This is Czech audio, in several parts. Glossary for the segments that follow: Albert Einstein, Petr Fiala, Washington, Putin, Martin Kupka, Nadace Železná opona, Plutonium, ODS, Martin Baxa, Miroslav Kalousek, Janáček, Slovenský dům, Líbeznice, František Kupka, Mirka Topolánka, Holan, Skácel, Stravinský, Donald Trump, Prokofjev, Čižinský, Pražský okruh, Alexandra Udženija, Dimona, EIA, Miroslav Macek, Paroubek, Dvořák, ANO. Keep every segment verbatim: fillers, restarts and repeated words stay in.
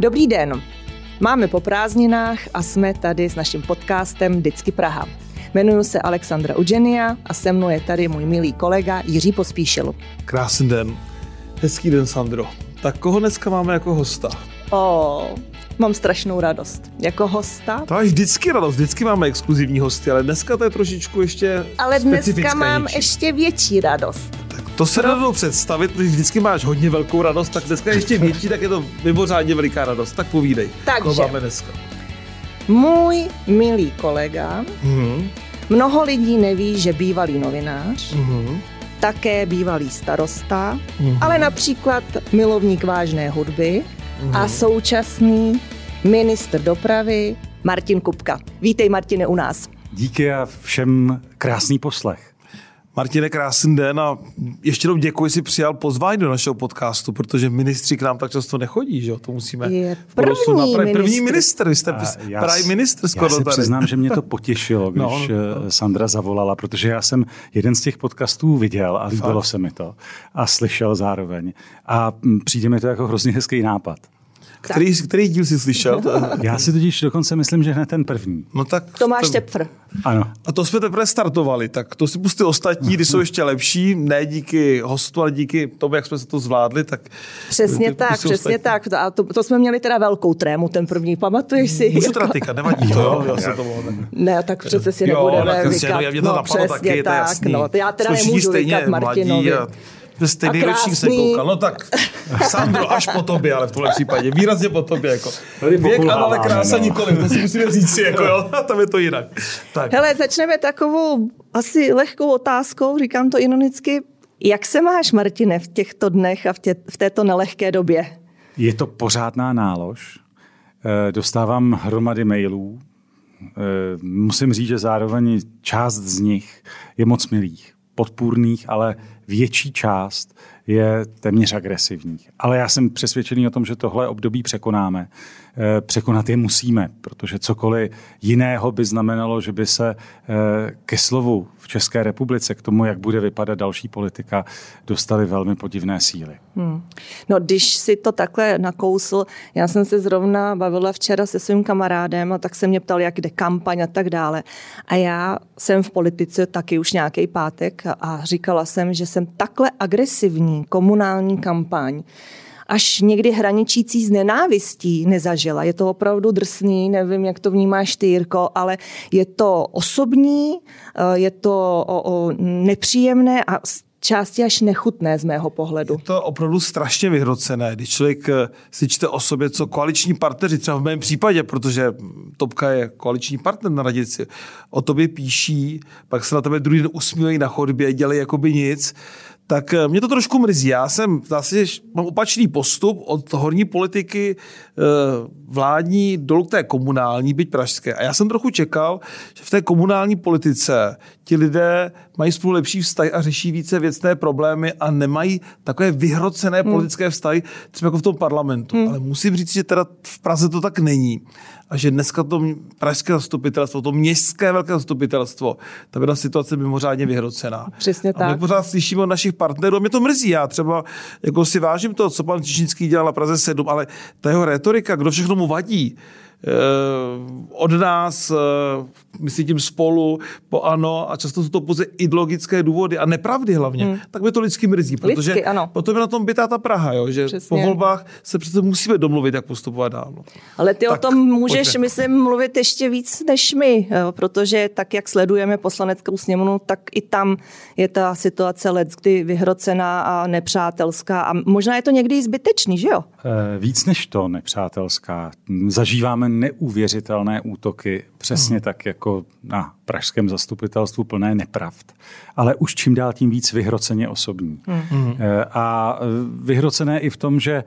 Dobrý den, máme po prázdninách a jsme tady s naším podcastem Dycky Praha. Jmenuji se Alexandra Udženija a se mnou je tady můj milý kolega Jiří Pospíšil. Krásný den, hezký den, Sandro. Tak koho dneska máme jako hosta? Oh, mám strašnou radost. Jako hosta? To je vždycky radost, vždycky máme exkluzivní hosty, ale dneska to je trošičku ještě Ale dneska mám ničí. ještě větší radost. To se dá představit, když vždycky máš hodně velkou radost, tak dneska ještě větší, tak je to mimořádně veliká radost. Tak povídej, koho máme dneska. Můj milý kolega, mm-hmm. mnoho lidí neví, že bývalý novinář, mm-hmm. také bývalý starosta, mm-hmm. ale například milovník vážné hudby mm-hmm. a současný ministr dopravy Martin Kupka. Vítej, Martine, u nás. Díky a všem krásný poslech. Martine, krásný den a ještě jednou děkuji, že jsi přijal pozvání do našeho podcastu, protože ministři k nám tak často nechodí, že jo? To musíme je první v napra- ministr. První ministr, vy jste prime ministr skoro tady. Já se přiznám, že mě to potěšilo, když no, no. Sandra zavolala, protože já jsem jeden z těch podcastů viděl a líbilo se mi to a slyšel zároveň. A přijde mi to jako hrozně hezký nápad. Který, který díl jsi slyšel? Já si totiž dokonce myslím, že hned ten první. No tak Tomáš Tepr. Ano. A to jsme teprve startovali, tak to si pusty ostatní, kdy jsou ještě lepší, ne díky hostu, ale díky tomu, jak jsme se to zvládli, tak... Přesně tak, přesně ostatní. tak. A to, to jsme měli teda velkou trému, ten první, pamatuješ si? Můžu teda tykat, nevadí to, jo? Já se to mohlo. Ne, tak přece si nebudeme vykat. Já mě to napadlo taky, to je jasný. Já teda nemůžu vykat Martinovi. To stejný ročník se koukal. No tak, Sandro, až po tobě, ale v tomhle případě. Výrazně po tobě. Jako. Věk, ale krása no. nikoliv. To si musíme říct, jako, jo. Tam je to jinak. Tak. Hele, začneme takovou asi lehkou otázkou, říkám to ironicky. Jak se máš, Martine, v těchto dnech a v, tě, v této nelehké době? Je to pořádná nálož. Dostávám hromady mailů. Musím říct, že zároveň část z nich je moc milých, podpůrných, ale větší část je téměř agresivních. Ale já jsem přesvědčený o tom, že tohle období překonáme. Překonat je musíme, protože cokoliv jiného by znamenalo, že by se ke slovu v České republice, k tomu, jak bude vypadat další politika, dostaly velmi podivné síly. Hmm. No, když si to takhle nakousl, já jsem se zrovna bavila včera se svým kamarádem a tak se mě ptal, jak jde kampaň a tak dále. A já jsem v politice taky už nějaký pátek a říkala jsem, že jsem takhle agresivní komunální kampaň, až někdy hraničící s nenávistí nezažila. Je to opravdu drsný, nevím, jak to vnímáš ty, Jirko, ale je to osobní, je to o, o nepříjemné a části až nechutné z mého pohledu. Je to opravdu strašně vyhrocené, když člověk si čte o sobě, co koaliční partneři, třeba v mém případě, protože Topka je koaliční partner na radnici, o tobě píší, pak se na tebe druhý den usmívají na chodbě, dělají jakoby nic, tak mě to trošku mrzí. Já jsem zase, mám opačný postup od horní politiky vládní dolů k té komunální, byť pražské. A já jsem trochu čekal, že v té komunální politice ti lidé mají spolu lepší vztah a řeší více věcné problémy a nemají takové vyhrocené hmm. politické vztahy, třeba jako v tom parlamentu. Hmm. Ale musím říct, že teda v Praze to tak není. A že dneska to pražské zastupitelstvo, to městské velké zastupitelstvo, ta byla situace mimořádně vyhrocená. Přesně tak. A my pořád slyšíme od našich partnerů, a mě to mrzí. Já třeba jako si vážím toho, co pan Čižinský dělal na Praze sedm, ale ta jeho retorika, kdo všechno mu vadí, od nás, myslím tím Spolu, po ANO, a často jsou to pouze ideologické důvody a nepravdy hlavně, hmm. tak mi to lidsky mrzí, protože lidsky, ano. potom je na tom bytá ta Praha, jo, že přesně. po volbách se přece musíme domluvit, jak postupovat dál. Ale ty tak, o tom můžeš, pojďme. myslím, mluvit ještě víc než my, jo, protože tak, jak sledujeme Poslaneckou sněmovnu, tak i tam je ta situace leckdy vyhrocená a nepřátelská a možná je to někdy i zbytečný, že jo? E, víc než to nepřátelská. Zažíváme neuvěřitelné útoky, přesně tak jako na pražském zastupitelstvu plné nepravd, ale už čím dál tím víc vyhroceně osobní. Mm. A vyhrocené i v tom, že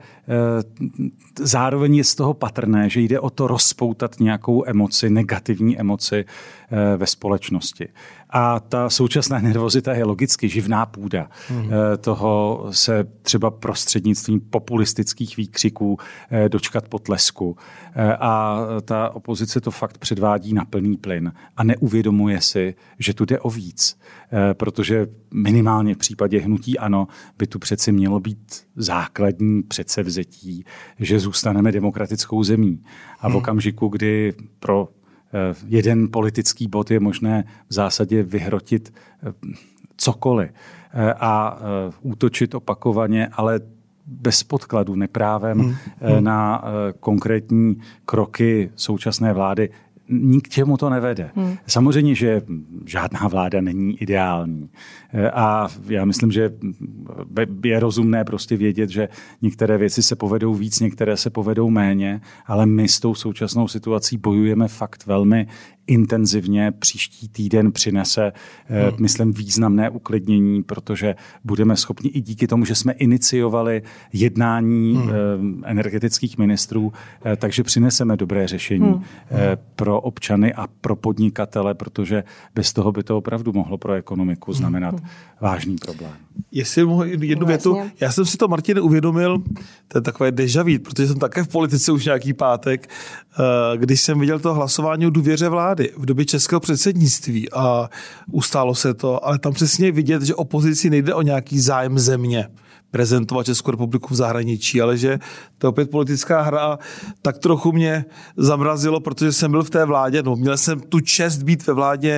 zároveň je z toho patrné, že jde o to rozpoutat nějakou emoci, negativní emoci ve společnosti. A ta současná nervozita je logicky živná půda. Mm. Toho se třeba prostřednictvím populistických výkřiků dočkat potlesku. A ta opozice to fakt předvádí ladí na plný plyn a neuvědomuje si, že tu jde o víc. Protože minimálně v případě hnutí ANO by tu přeci mělo být základní předsevzetí, že zůstaneme demokratickou zemí. A v okamžiku, kdy pro jeden politický bod je možné v zásadě vyhrotit cokoliv a útočit opakovaně, ale bez podkladu, neprávem hmm. na konkrétní kroky současné vlády, nikčemu to nevede. Hmm. Samozřejmě, že žádná vláda není ideální. A já myslím, že je rozumné prostě vědět, že některé věci se povedou víc, některé se povedou méně, ale my s tou současnou situací bojujeme fakt velmi intenzivně. Příští týden přinese, hmm. myslím, významné uklidnění, protože budeme schopni i díky tomu, že jsme iniciovali jednání hmm. energetických ministrů, takže přineseme dobré řešení hmm. pro občany a pro podnikatele, protože bez toho by to opravdu mohlo pro ekonomiku znamenat hmm. vážný problém. Jestli mohu jednu větu. Já jsem si to, Martin, uvědomil, to je takové déjà vu, protože jsem také v politice už nějaký pátek, když jsem viděl to hlasování o důvěře vlády v době českého předsednictví a ustálo se to, ale tam přesně vidět, že opozici nejde o nějaký zájem země prezentovat Českou republiku v zahraničí, ale že to je opět politická hra. Tak trochu mě zamrazilo, protože jsem byl v té vládě, no měl jsem tu čest být ve vládě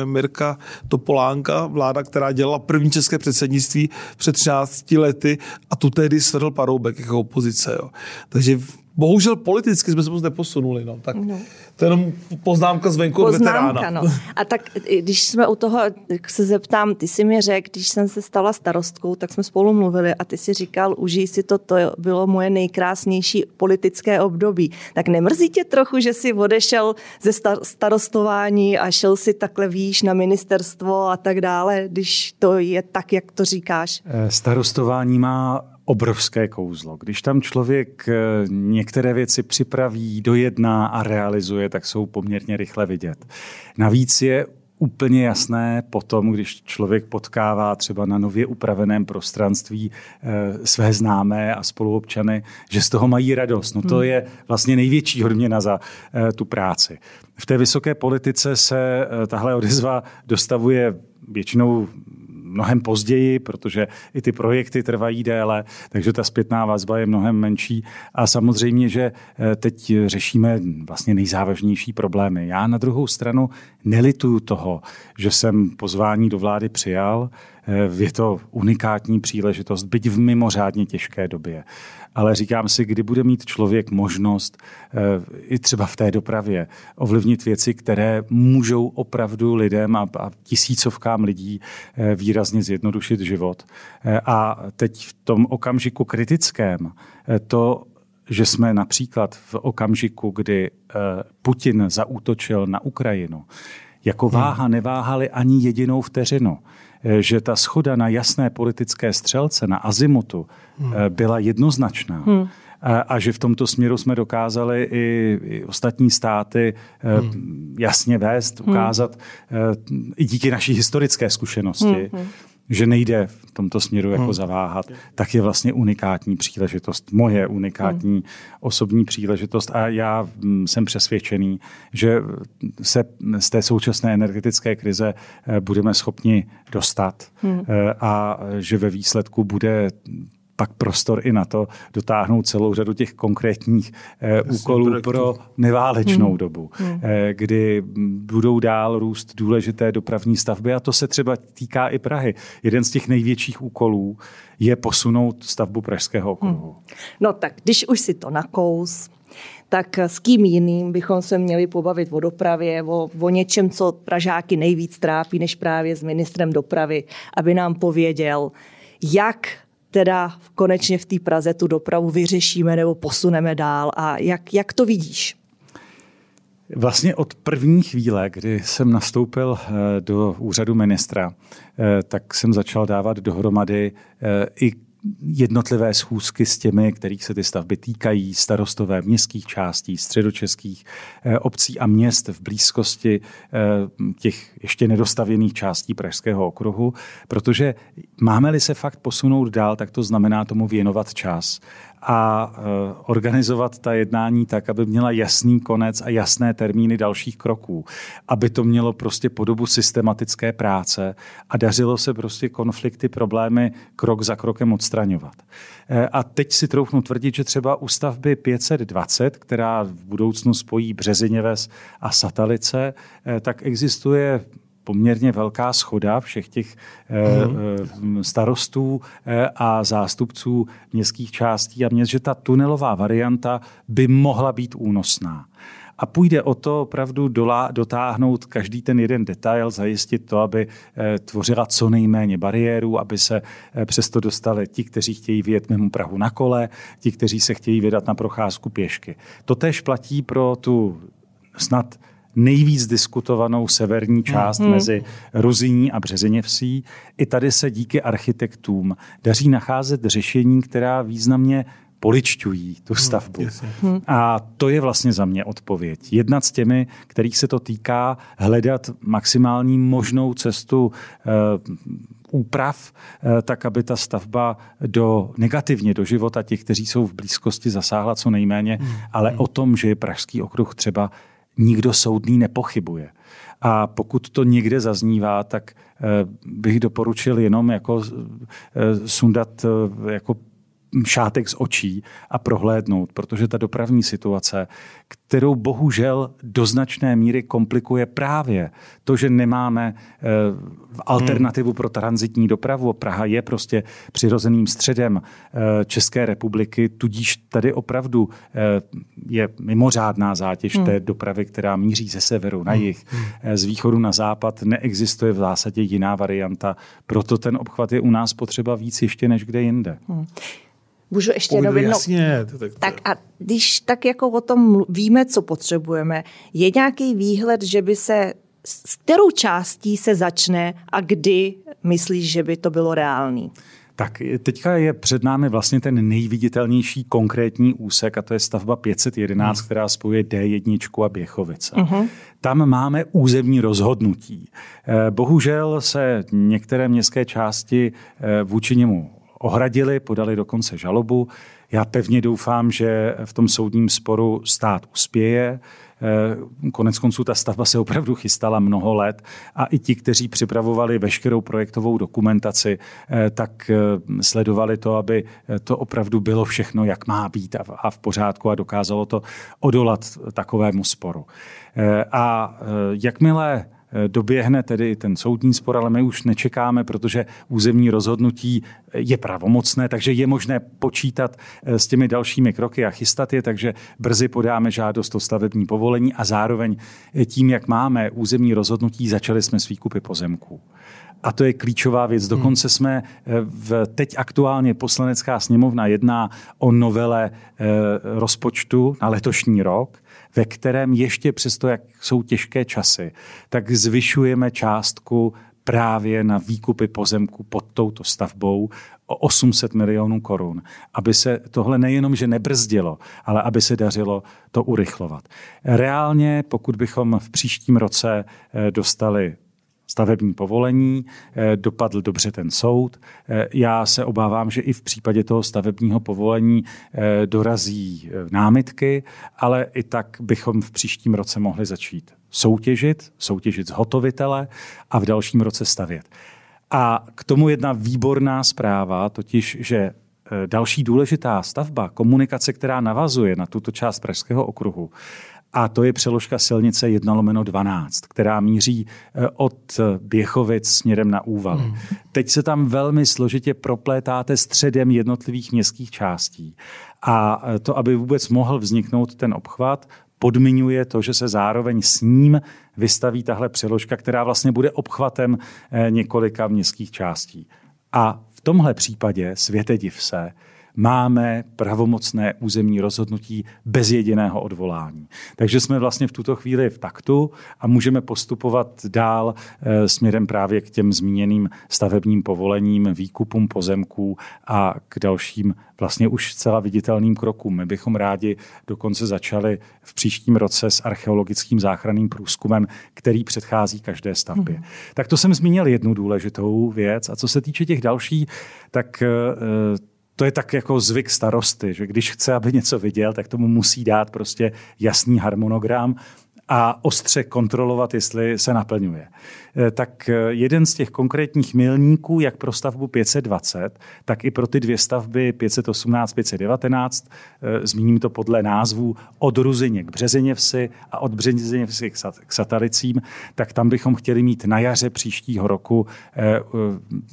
eh, Mirka Topolánka, vláda, která dělala první české předsednictví před třinácti lety a tu tehdy svedl Paroubek jako opozice. Jo. Takže bohužel politicky jsme se moc neposunuli. No. Tak no. To je jenom poznámka zvenku od veterána. No. A tak když jsme u toho, tak se zeptám, ty jsi mi řekl, když jsem se stala starostkou, tak jsme spolu mluvili a ty jsi říkal, užij si to, to bylo moje nejkrásnější politické období. Tak nemrzí tě trochu, že jsi odešel ze starostování a šel si takhle výš na ministerstvo a tak dále, když to je tak, jak to říkáš? Starostování má obrovské kouzlo. Když tam člověk některé věci připraví, dojedná a realizuje, tak jsou poměrně rychle vidět. Navíc je úplně jasné potom, když člověk potkává třeba na nově upraveném prostranství své známé a spoluobčany, že z toho mají radost. No to je vlastně největší odměna za tu práci. V té vysoké politice se tahle odezva dostavuje většinou mnohem později, protože i ty projekty trvají déle, takže ta zpětná vazba je mnohem menší. A samozřejmě, že teď řešíme vlastně nejzávažnější problémy. Já na druhou stranu nelituju toho, že jsem pozvání do vlády přijal. Je to unikátní příležitost, byť v mimořádně těžké době. Ale říkám si, kdy bude mít člověk možnost i třeba v té dopravě ovlivnit věci, které můžou opravdu lidem a tisícovkám lidí výrazně zjednodušit život. A teď v tom okamžiku kritickém to, že jsme například v okamžiku, kdy Putin zaútočil na Ukrajinu, jako váha neváhali ani jedinou vteřinu. Že ta shoda na jasné politické střelce, na azimutu, hmm. byla jednoznačná. Hmm. A, a že v tomto směru jsme dokázali i, i ostatní státy hmm. jasně vést, ukázat hmm. i díky naší historické zkušenosti, hmm. že nejde v tomto směru jako hmm. zaváhat, tak je vlastně unikátní příležitost, moje unikátní hmm. osobní příležitost. A já jsem přesvědčený, že se z té současné energetické krize budeme schopni dostat hmm. a že ve výsledku bude pak prostor i na to dotáhnout celou řadu těch konkrétních eh, úkolů projektu. Pro neválečnou hmm. dobu, hmm. Eh, kdy budou dál růst důležité dopravní stavby a to se třeba týká i Prahy. Jeden z těch největších úkolů je posunout stavbu Pražského okruhu. Hmm. No tak, když už si to nakous, tak s kým jiným bychom se měli pobavit o dopravě, o, o něčem, co Pražáky nejvíc trápí, než právě s ministrem dopravy, aby nám pověděl, jak teda konečně v té Praze tu dopravu vyřešíme nebo posuneme dál. A jak, jak to vidíš? Vlastně od první chvíle, kdy jsem nastoupil do úřadu ministra, tak jsem začal dávat dohromady i jednotlivé schůzky s těmi, kterých se ty stavby týkají, starostové městských částí, středočeských obcí a měst v blízkosti těch ještě nedostavěných částí Pražského okruhu, protože máme-li se fakt posunout dál, tak to znamená tomu věnovat čas a organizovat ta jednání tak, aby měla jasný konec a jasné termíny dalších kroků. Aby to mělo prostě podobu systematické práce a dařilo se prostě konflikty, problémy krok za krokem odstraňovat. A teď si troufnu tvrdit, že třeba u stavby pět set dvacet, která v budoucnu spojí Březiněves a Satalice, tak existuje poměrně velká shoda všech těch hmm. starostů a zástupců městských částí a měst, že ta tunelová varianta by mohla být únosná. A půjde o to opravdu dotáhnout každý ten jeden detail, zajistit to, aby tvořila co nejméně bariérů, aby se přesto dostali ti, kteří chtějí vyjet mimo Prahu na kole, ti, kteří se chtějí vydat na procházku pěšky. Totéž platí pro tu snad nejvíc diskutovanou severní část hmm. mezi Ruzyní a Březiněvsí. I tady se díky architektům daří nacházet řešení, která významně poličťují tu stavbu. Hmm. A to je vlastně za mě odpověď. Jednat s těmi, kterých se to týká, hledat maximální možnou cestu eh, úprav, tak aby ta stavba do, negativně do života těch, kteří jsou v blízkosti, zasáhla co nejméně, hmm. ale hmm. o tom, že je Pražský okruh třeba nikdo soudný nepochybuje. A pokud to někde zaznívá, tak bych doporučil jenom jako sundat jako šátek z očí a prohlédnout, protože ta dopravní situace, kterou bohužel do značné míry komplikuje právě to, že nemáme alternativu pro tranzitní dopravu. Praha je prostě přirozeným středem České republiky, tudíž tady opravdu je mimořádná zátěž té dopravy, která míří ze severu na jih, z východu na západ. Neexistuje v zásadě jiná varianta, proto ten obchvat je u nás potřeba víc ještě než kde jinde. Můžu ještě jenom jednou. Jasně, to tak, to... tak a když tak jako o tom víme, co potřebujeme, je nějaký výhled, že by se, s kterou částí se začne a kdy myslíš, že by to bylo reálný? Tak teďka je před námi vlastně ten nejviditelnější konkrétní úsek a to je stavba pět set jedenáct, hmm. která spojuje D jedna a Běchovice. Hmm. Tam máme územní rozhodnutí. Bohužel se některé městské části vůči němu ohradili, podali dokonce žalobu. Já pevně doufám, že v tom soudním sporu stát uspěje. Koneckonců ta stavba se opravdu chystala mnoho let a i ti, kteří připravovali veškerou projektovou dokumentaci, tak sledovali to, aby to opravdu bylo všechno, jak má být a v pořádku a dokázalo to odolat takovému sporu. A jakmile doběhne tedy ten soudní spor, ale my už nečekáme, protože územní rozhodnutí je pravomocné, takže je možné počítat s těmi dalšími kroky a chystat je, takže brzy podáme žádost o stavební povolení a zároveň tím, jak máme územní rozhodnutí, začali jsme s výkupy pozemků. A to je klíčová věc. Dokonce jsme v, teď aktuálně Poslanecká sněmovna jedná o novele rozpočtu na letošní rok, ve kterém ještě přesto, jak jsou těžké časy, tak zvyšujeme částku právě na výkupy pozemku pod touto stavbou o osm set milionů korun. Aby se tohle nejenom, že nebrzdilo, ale aby se dařilo to urychlovat. Reálně, pokud bychom v příštím roce dostali stavební povolení, dopadl dobře ten soud. Já se obávám, že i v případě toho stavebního povolení dorazí námitky, ale i tak bychom v příštím roce mohli začít soutěžit, soutěžit zhotovitele a v dalším roce stavět. A k tomu jedna výborná zpráva, totiž, že další důležitá stavba, komunikace, která navazuje na tuto část Pražského okruhu, a to je přeložka silnice jedna lomeno dvanáct, která míří od Běchovic směrem na Úvaly. Hmm. Teď se tam velmi složitě proplétáte středem jednotlivých městských částí. A to, aby vůbec mohl vzniknout ten obchvat, podmiňuje to, že se zároveň s ním vystaví tahle přeložka, která vlastně bude obchvatem několika městských částí. A v tomhle případě, světe div se, máme pravomocné územní rozhodnutí bez jediného odvolání. Takže jsme vlastně v tuto chvíli v taktu a můžeme postupovat dál směrem právě k těm zmíněným stavebním povolením, výkupům pozemků a k dalším vlastně už zcela viditelným krokům. My bychom rádi dokonce začali v příštím roce s archeologickým záchranným průzkumem, který předchází každé stavbě. Hmm. Tak to jsem zmínil jednu důležitou věc. A co se týče těch další, tak to je tak jako zvyk starosty, že když chce, aby něco viděl, tak tomu musí dát prostě jasný harmonogram a ostře kontrolovat, jestli se naplňuje. Tak jeden z těch konkrétních milníků, jak pro stavbu pět set dvacet, tak i pro ty dvě stavby pět set osmnáct, pět set devatenáct, zmíním to podle názvu od Ruzině k Březiněvsi a od Březiněvsi k Satalicím, tak tam bychom chtěli mít na jaře příštího roku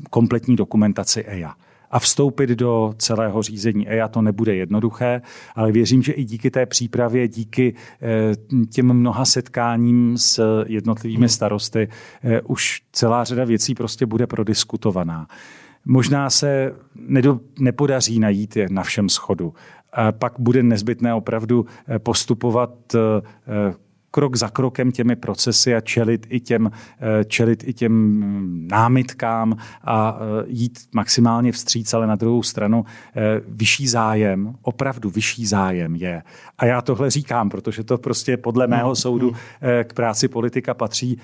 kompletní dokumentaci E I A. A vstoupit do celého řízení E I A to nebude jednoduché, ale věřím, že i díky té přípravě, díky těm mnoha setkáním s jednotlivými starosty už celá řada věcí prostě bude prodiskutovaná. Možná se nedo, nepodaří najít je na všem schodu. A pak bude nezbytné opravdu postupovat krok za krokem těmi procesy a čelit i těm, čelit i těm námitkám a jít maximálně vstříc, ale na druhou stranu vyšší zájem, opravdu vyšší zájem je. A já tohle říkám, protože to prostě podle mého soudu k práci politika patří.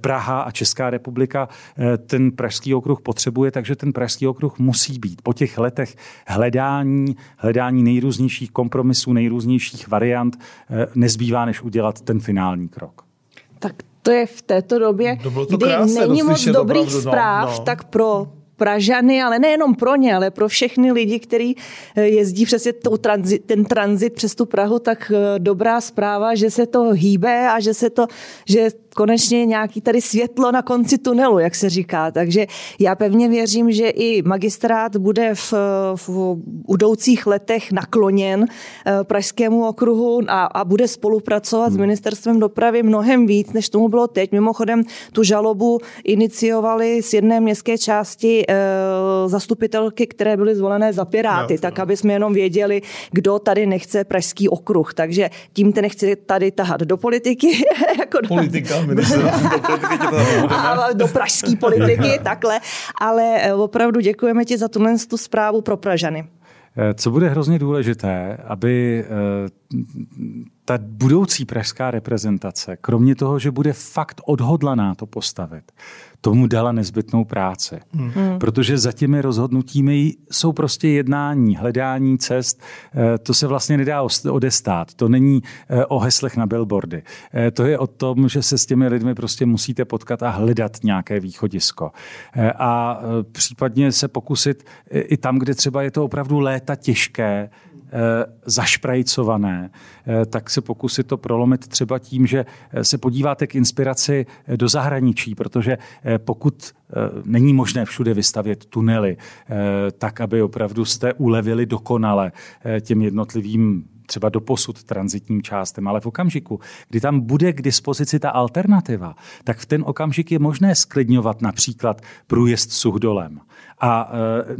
Praha a Česká republika ten Pražský okruh potřebuje, takže ten Pražský okruh musí být. Po těch letech hledání, hledání nejrůznějších kompromisů, nejrůznějších variant nezbývá, než udělat ten finální krok. Tak to je v této době, to kdy krásné, není moc dobrých opravdu, zpráv, no, no. Tak pro Pražany, ale nejenom pro ně, ale pro všechny lidi, kteří jezdí přes transit, ten tranzit přes tu Prahu, tak dobrá zpráva, že se to hýbe a že se to, že konečně je nějaký tady světlo na konci tunelu, jak se říká. Takže já pevně věřím, že i magistrát bude v, v budoucích letech nakloněn Pražskému okruhu a, a bude spolupracovat hmm. s ministerstvem dopravy mnohem víc, než tomu bylo teď. Mimochodem tu žalobu iniciovali z jedné městské části e, zastupitelky, které byly zvolené za Piráty, no, tak no. aby jsme jenom věděli, kdo tady nechce Pražský okruh. Takže tím te nechci tady tahat do politiky. jako Politika. A do pražské politiky, takhle. Ale opravdu děkujeme ti za tuhle tu zprávu pro Pražany. Co bude hrozně důležité, aby ta budoucí pražská reprezentace, kromě toho, že bude fakt odhodlaná to postavit, tomu dala nezbytnou práci. Hmm. Protože za těmi rozhodnutími jsou prostě jednání, hledání cest, to se vlastně nedá odestát, to není o heslech na billboardy. To je o tom, že se s těmi lidmi prostě musíte potkat a hledat nějaké východisko. A případně se pokusit i tam, kde třeba je to opravdu léta těžké, zašprajcované, tak se pokusit to prolomit třeba tím, že se podíváte k inspiraci do zahraničí, protože pokud není možné všude vystavět tunely, tak aby opravdu jste ulevili dokonale těm jednotlivým třeba doposud tranzitním částem, ale v okamžiku, kdy tam bude k dispozici ta alternativa, tak v ten okamžik je možné sklidňovat například průjezd Suchdolem a e,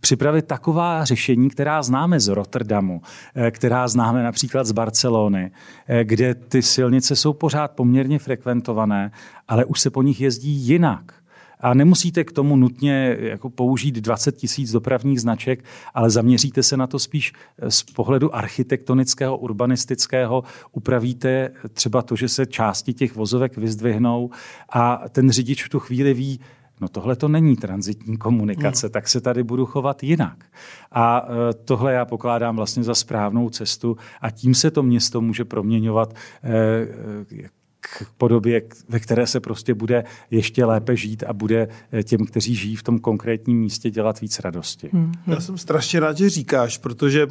připravit taková řešení, která známe z Rotterdamu, e, která známe například z Barcelony, e, kde ty silnice jsou pořád poměrně frekventované, ale už se po nich jezdí jinak. A nemusíte k tomu nutně jako použít dvacet tisíc dopravních značek, ale zaměříte se na to spíš z pohledu architektonického, urbanistického. Upravíte třeba to, že se části těch vozovek vyzdvihnou a ten řidič v tu chvíli ví, no tohle to není tranzitní komunikace, hmm. tak se tady budu chovat jinak. A tohle já pokládám vlastně za správnou cestu a tím se to město může proměňovat eh, k podobě, ve které se prostě bude ještě lépe žít a bude těm, kteří žijí v tom konkrétním místě, dělat víc radosti. Já jsem strašně rád, že říkáš, protože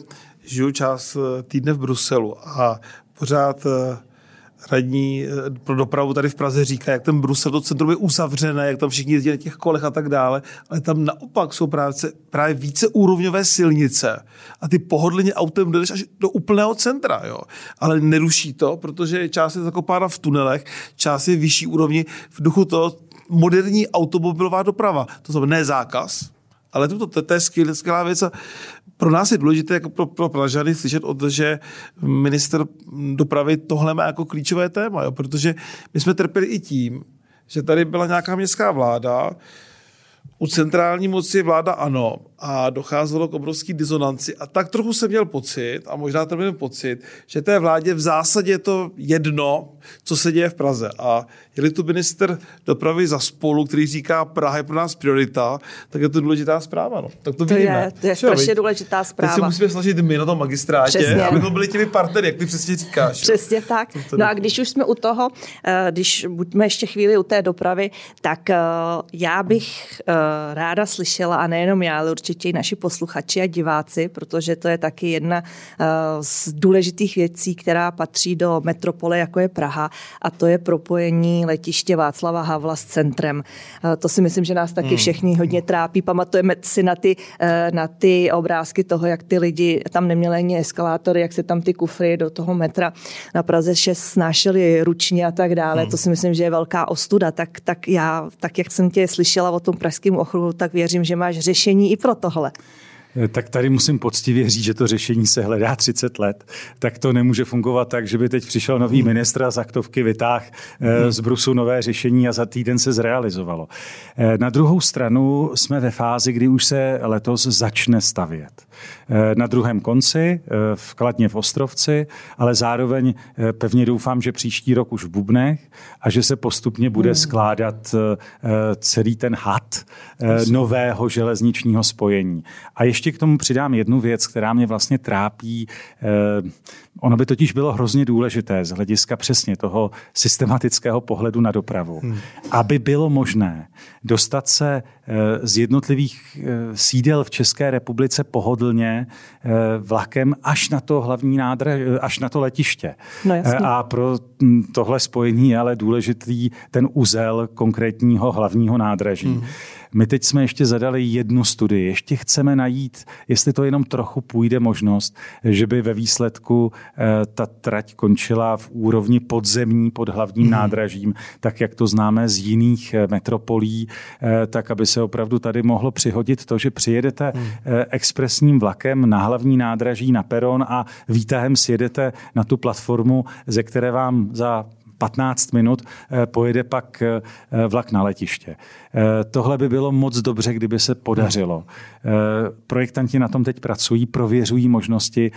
žiju část týdne v Bruselu a pořád radní pro dopravu tady v Praze říká, jak ten Brusel do centrum je uzavřené, jak tam všichni jezdí na těch kolech a tak dále, ale tam naopak jsou právě, právě víceúrovňové silnice a ty pohodlně autem jdeš až do úplného centra, jo. Ale neruší to, protože část je zakopána v tunelech, část je vyšší úrovni v duchu toho moderní automobilová doprava. To znamená ne zákaz, ale to, to, to je skvělá věc a pro nás je důležité jako pro, pro Pražany slyšet, od, že minister dopravy tohle má jako klíčové téma, jo? Protože my jsme trpěli i tím, že tady byla nějaká městská vláda, u centrální moci vláda ANO a docházelo k obrovský disonanci. A tak trochu jsem měl pocit, a možná ten měl pocit, že té vládě v zásadě je to jedno, co se děje v Praze. A je-li tu minister dopravy za Spolu, který říká Praha je pro nás priorita, tak je to důležitá zpráva. No. Tak to, to vidíme. Je, to je Všel, strašně důležitá zpráva. Teď se musíme snažit my na tom magistrátě, přesně, aby to byli těmi partnery, jak ty přesně říkáš. Přesně jo. Tak. No a když už jsme u toho, když buďme ještě chvíli u té dopravy, tak já bych ráda slyšela, a nejenom já, ale určitě i naši posluchači a diváci, protože to je taky jedna z důležitých věcí, která patří do metropole, jako je Praha, a to je propojení letiště Václava Havla s centrem. To si myslím, že nás taky všichni hodně trápí. Pamatujeme si na ty, na ty obrázky toho, jak ty lidi tam neměli ani eskalátory, jak se tam ty kufry do toho metra na Praze šest snášeli ručně a tak dále. Hmm. To si myslím, že je velká ostuda. Tak, tak já, tak jak jsem tě slyšela o tom Pražském okruhu, tak věřím, že máš řešení i pro tohle. Tak tady musím poctivě říct, že to řešení se hledá třicet let. Tak to nemůže fungovat tak, že by teď přišel nový ministr a z aktovky vytáhl z brusu nové řešení a za týden se zrealizovalo. Na druhou stranu jsme ve fázi, kdy už se letos začne stavět. Na druhém konci, v Kladně v Ostrovci, ale zároveň pevně doufám, že příští rok už v Bubnech a že se postupně bude skládat celý ten had nového železničního spojení. A ještě k tomu přidám jednu věc, která mě vlastně trápí. Ono by totiž bylo hrozně důležité z hlediska přesně toho systematického pohledu na dopravu, hmm. aby bylo možné dostat se z jednotlivých sídel v České republice pohodlně vlakem až na to hlavní nádraž, až na to letiště. No jasně. A pro tohle spojení je ale důležitý ten uzel konkrétního hlavního nádraží. Hmm. My teď jsme ještě zadali jednu studii. Ještě chceme najít, jestli to jenom trochu půjde možnost, že by ve výsledku ta trať končila v úrovni podzemní pod hlavním nádražím, tak jak to známe z jiných metropolí, tak aby se opravdu tady mohlo přihodit to, že přijedete expresním vlakem na hlavní nádraží, na peron a výtahem sjedete na tu platformu, ze které vám za patnáct minut pojede pak vlak na letiště. Tohle by bylo moc dobře, kdyby se podařilo. Projektanti na tom teď pracují, prověřují možnosti,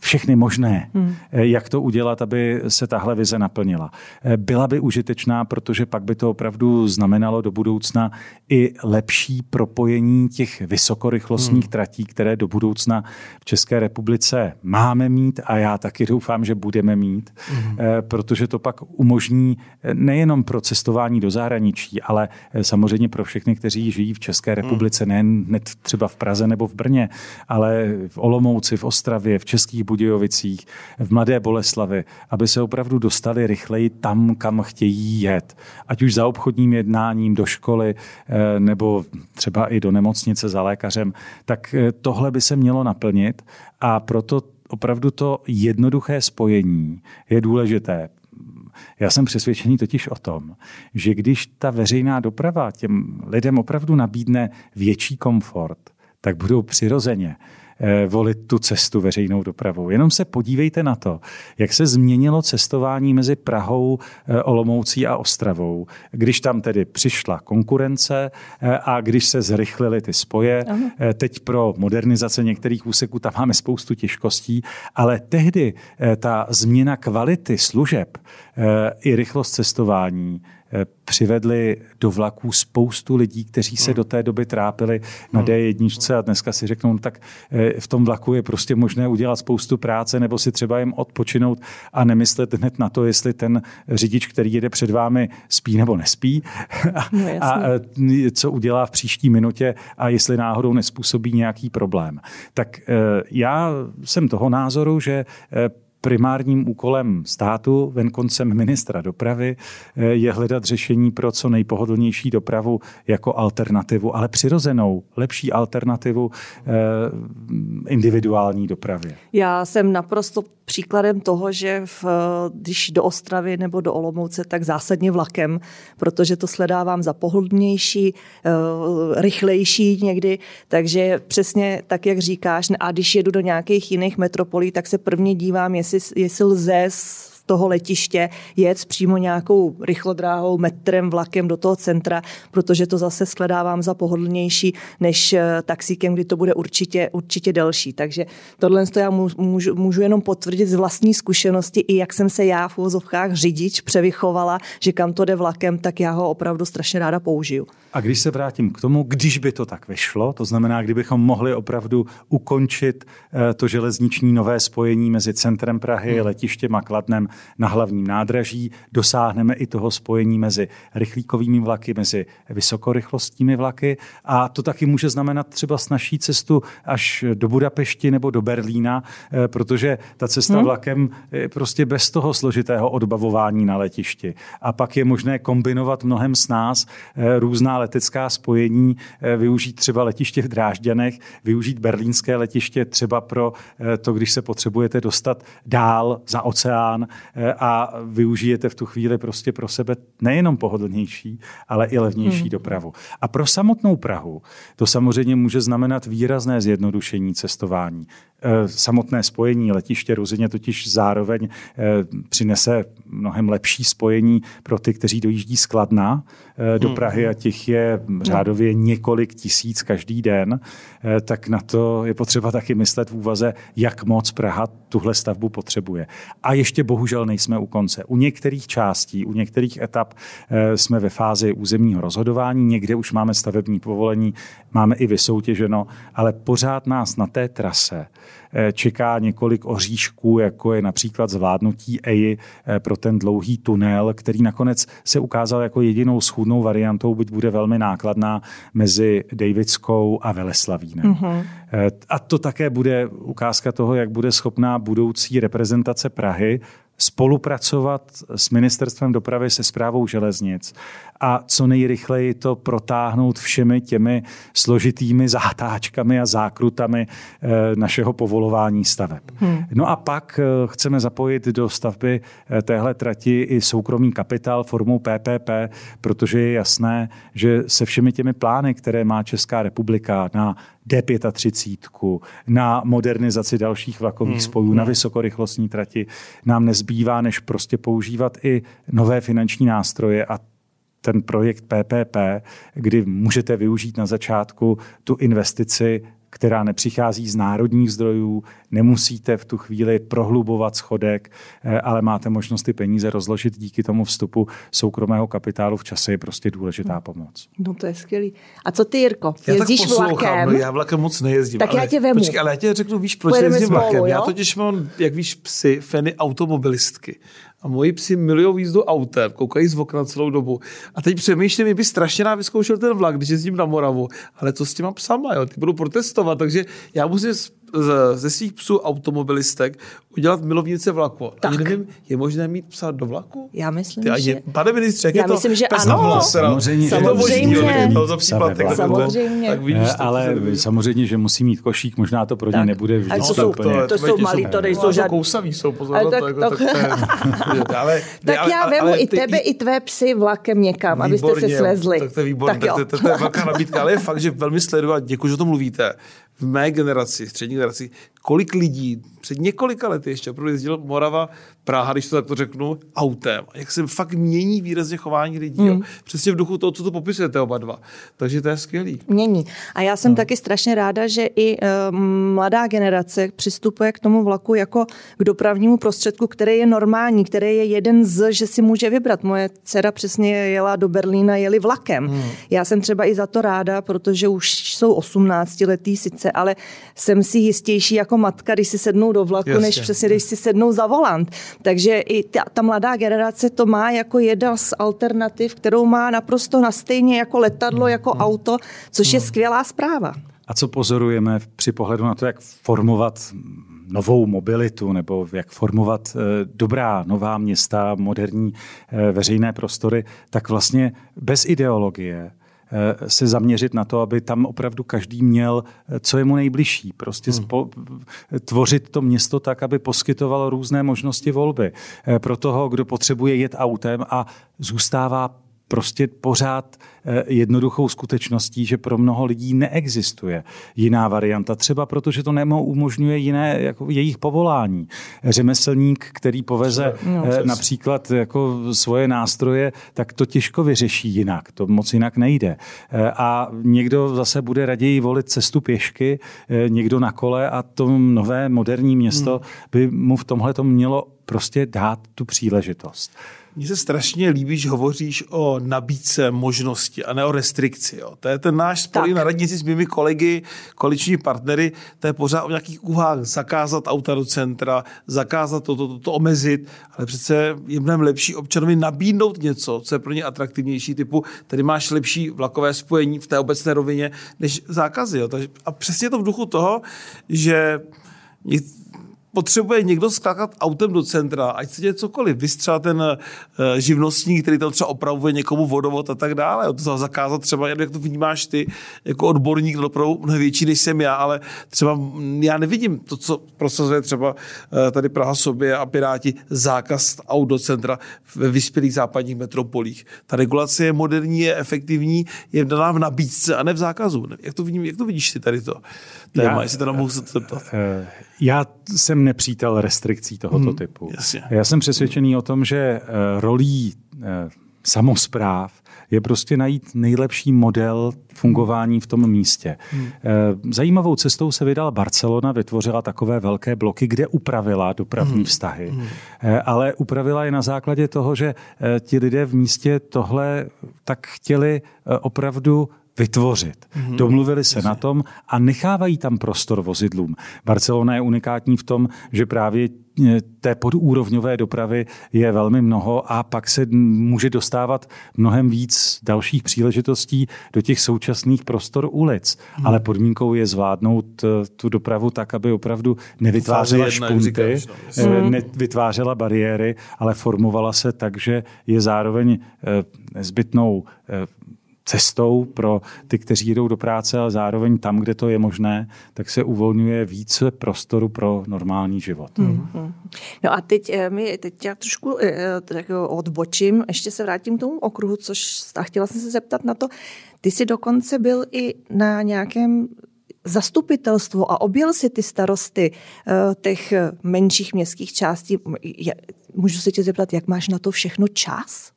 všechny možné, hmm. jak to udělat, aby se tahle vize naplnila. Byla by užitečná, protože pak by to opravdu znamenalo do budoucna i lepší propojení těch vysokorychlostních hmm. tratí, které do budoucna v České republice máme mít a já taky doufám, že budeme mít, hmm. protože to pak umožní nejenom pro cestování do zahraničí, ale samozřejmě pro všechny, kteří žijí v České republice, hmm. nejen hned třeba v Praze nebo v Brně, ale v Olomouci, v Ostravě, v Českých Budějovicích, v Mladé Boleslavi, aby se opravdu dostali rychleji tam, kam chtějí jet. Ať už za obchodním jednáním, do školy, nebo třeba i do nemocnice za lékařem. Tak tohle by se mělo naplnit a proto opravdu to jednoduché spojení je důležité. Já jsem přesvědčený totiž o tom, že když ta veřejná doprava těm lidem opravdu nabídne větší komfort, tak budou přirozeně volit tu cestu veřejnou dopravou. Jenom se podívejte na to, jak se změnilo cestování mezi Prahou, Olomoucí a Ostravou, když tam tedy přišla konkurence a když se zrychlily ty spoje. Aha. Teď pro modernizace některých úseků tam máme spoustu těžkostí, ale tehdy ta změna kvality služeb i rychlost cestování přivedli do vlaků spoustu lidí, kteří se do té doby trápili na dé jedna a dneska si řeknou, tak v tom vlaku je prostě možné udělat spoustu práce nebo si třeba jim odpočinout a nemyslet hned na to, jestli ten řidič, který jede před vámi, spí nebo nespí no, a co udělá v příští minutě a jestli náhodou nespůsobí nějaký problém. Tak já jsem toho názoru, že primárním úkolem státu, venkoncem ministra dopravy, je hledat řešení pro co nejpohodlnější dopravu jako alternativu, ale přirozenou, lepší alternativu individuální dopravě. Já jsem naprosto příkladem toho, že v, když do Ostravy nebo do Olomouce, tak zásadně vlakem, protože to sledávám za pohodlnější, rychlejší někdy, takže přesně tak, jak říkáš, a když jedu do nějakých jiných metropolí, tak se prvně dívám, jestli, jestli lze toho letiště jet přímo nějakou rychlodráhou, metrem, vlakem do toho centra, protože to zase shledávám za pohodlnější než taxíkem, kdy to bude určitě, určitě delší. Takže tohle já můžu, můžu jenom potvrdit z vlastní zkušenosti i jak jsem se já v uvozovkách řidič převychovala, že kam to jde vlakem, tak já ho opravdu strašně ráda použiju. A když se vrátím k tomu, když by to tak vyšlo, to znamená, kdybychom mohli opravdu ukončit to železniční nové spojení mezi centrem Prahy, letištěm a Kladnem na hlavním nádraží, dosáhneme i toho spojení mezi rychlíkovými vlaky, mezi vysokorychlostními vlaky a to taky může znamenat třeba snazší cestu až do Budapešti nebo do Berlína, protože ta cesta hmm. vlakem je prostě bez toho složitého odbavování na letišti. A pak je možné kombinovat mnohem snáz různá letecká spojení, využít třeba letiště v Drážďanech, využít berlínské letiště třeba pro to, když se potřebujete dostat dál za oceán a využijete v tu chvíli prostě pro sebe nejenom pohodlnější, ale i levnější hmm. dopravu. A pro samotnou Prahu to samozřejmě může znamenat výrazné zjednodušení cestování. Samotné spojení letiště Ruzyně totiž zároveň přinese mnohem lepší spojení pro ty, kteří dojíždí z Kladna do Prahy a těch je řádově několik tisíc každý den, tak na to je potřeba taky myslet v úvaze, jak moc Praha tuhle stavbu potřebuje. A ještě bohužel nejsme u konce. U některých částí, u některých etap jsme ve fázi územního rozhodování, někde už máme stavební povolení, máme i vysoutěženo, ale pořád nás na té trase čeká několik oříšků, jako je například zvládnutí E I pro ten dlouhý tunel, který nakonec se ukázal jako jedinou schůdnou variantou, byť bude velmi nákladná, mezi Dejvickou a Veleslavínem. Mm-hmm. A to také bude ukázka toho, jak bude schopná budoucí reprezentace Prahy spolupracovat s Ministerstvem dopravy, se Správou železnic a co nejrychleji to protáhnout všemi těmi složitými zatáčkami a zákrutami našeho povolování staveb. Hmm. No a pak chceme zapojit do stavby téhle trati i soukromý kapitál formou P P P, protože je jasné, že se všemi těmi plány, které má Česká republika na D třicet pět, na modernizaci dalších vlakových spojů, hmm. na vysokorychlostní trati, nám nezbývá, než prostě používat i nové finanční nástroje a ten projekt P P P, kdy můžete využít na začátku tu investici, která nepřichází z národních zdrojů, nemusíte v tu chvíli prohlubovat schodek, ale máte možnost ty peníze rozložit díky tomu vstupu soukromého kapitálu v čase, je prostě důležitá pomoc. No to je skvělý. A co ty, Jirko? Jezdíš vlakem? No, já vlakem moc nejezdím. Tak ale, já tě vemu. Počkej, ale já tě řeknu, víš, proč Pojedeme jezdím vlakem? Molu, já totiž mám, jak víš, psy, feny automobilistky. A moji psi milují jízdu autem, koukají z okna celou dobu. A teď přemýšlím, že by strašně rád vyzkoušel ten vlak, když jezdím na Moravu. Ale co s těma psama, jo? Ty budou protestovat, takže já musím ze svých psů automobilistek udělat milovnice vlaku. Tak. A nevím, je možné mít psa do vlaku? Já myslím, Ty, že... Pane ministře, já je myslím, to že pes ano. na vlaku? Samozřejmě. Samozřejmě. Samozřejmě. Tak vidíš, ale to samozřejmě, že musí mít košík, možná to pro ně nebude vždycky úplně. To jsou malí, to nejsou žádný. Kousavý jsou, pozor na to. Ale, tak ale, já vemu i tebe, i, i tvé psy vlakem někam, výborně, abyste se svezli. Tak to je výborné, to, to, to je velká nabídka, ale je fakt, že velmi sleduju a děkuji, že o tom mluvíte. V mé generaci, střední generaci, kolik lidí před několika lety ještě opravdu jezdilo Morava, Praha, když to tak to řeknu, autem. A jak se fakt mění výrazně chování lidí. Mm. Jo? Přesně v duchu toho, co to popisujete oba dva. Takže to je skvělý. Mění. A já jsem no. taky strašně ráda, že i uh, mladá generace přistupuje k tomu vlaku jako k dopravnímu prostředku, který je normální, který je jeden z, že si může vybrat. Moje dcera přesně jela do Berlína, jeli vlakem. Mm. Já jsem třeba i za to ráda, protože už jsou osmnáctiletí sice, ale jsem si jistější jako matka, když si sednou do vlaku, Jasně. než přesně, když si sednou za volant. Takže i ta, ta mladá generace to má jako jedna z alternativ, kterou má naprosto na stejně jako letadlo, jako mm. auto, což mm. je skvělá zpráva. A co pozorujeme při pohledu na to, jak formovat novou mobilitu nebo jak formovat dobrá nová města, moderní veřejné prostory, tak vlastně bez ideologie se zaměřit na to, aby tam opravdu každý měl, co je mu nejbližší. Prostě hmm. spo- tvořit to město tak, aby poskytovalo různé možnosti volby. Pro toho, kdo potřebuje jet autem a zůstává prostě pořád jednoduchou skutečností, že pro mnoho lidí neexistuje jiná varianta. Třeba protože to nemohu umožňuje jiné jako jejich povolání. Řemeslník, který poveze no, například jako svoje nástroje, tak to těžko vyřeší jinak. To moc jinak nejde. A někdo zase bude raději volit cestu pěšky, někdo na kole a to nové moderní město by mu v tomhleto mělo prostě dát tu příležitost. Mně se strašně líbí, že hovoříš o nabídce možnosti a ne o restrikci. Jo. To je ten náš spolí na radnici s mými kolegy, koaliční partnery, to je pořád o nějakých úvahách. Zakázat auta do centra, zakázat toto, toto, to omezit, ale přece je mnohem lepší občanovi nabídnout něco, co je pro ně atraktivnější typu, tady máš lepší vlakové spojení v té obecné rovině, než zákazy. Jo. A přesně to v duchu toho, že potřebuje někdo skákat autem do centra, ať se děje cokoliv. Vy třeba ten uh, živnostník, který tam třeba opravuje někomu vodovod a tak dále. To zakázat třeba, jak to vnímáš ty, jako odborník dopravu mnohem větší, než jsem já, ale třeba já nevidím to, co prosazuje třeba uh, tady Praha sobě a Piráti, zákaz aut do centra ve vyspělých západních metropolích. Ta regulace je moderní, je efektivní, je daná v nabídce a ne v zákazu. Jak to, vním, jak to vidíš ty tady to téma, já, jestli teda mohu se to zeptat? Já jsem nepřítel restrikcí tohoto hmm, typu. Jasně. Já jsem přesvědčený o tom, že rolí samospráv je prostě najít nejlepší model fungování v tom místě. Hmm. Zajímavou cestou se vydala Barcelona, vytvořila takové velké bloky, kde upravila dopravní vztahy. Hmm. Ale upravila je na základě toho, že ti lidé v místě tohle tak chtěli opravdu vytvořit. Mm-hmm. Domluvili se na tom a nechávají tam prostor vozidlům. Barcelona je unikátní v tom, že právě té podúrovňové dopravy je velmi mnoho a pak se může dostávat mnohem víc dalších příležitostí do těch současných prostor ulic. Hmm. Ale podmínkou je zvládnout tu dopravu tak, aby opravdu nevytvářela špunty, nevytvářela bariéry, ale formovala se tak, že je zároveň nezbytnou cestou pro ty, kteří jdou do práce, ale zároveň tam, kde to je možné, tak se uvolňuje více prostoru pro normální život. Mm-hmm. No a teď mi teď já trošku tak odbočím, ještě se vrátím k tomu okruhu, což a chtěla jsem se zeptat na to, ty jsi dokonce byl i na nějakém zastupitelstvu a objel si ty starosty těch menších městských částí. Můžu se tě zeptat, jak máš na to všechno čas?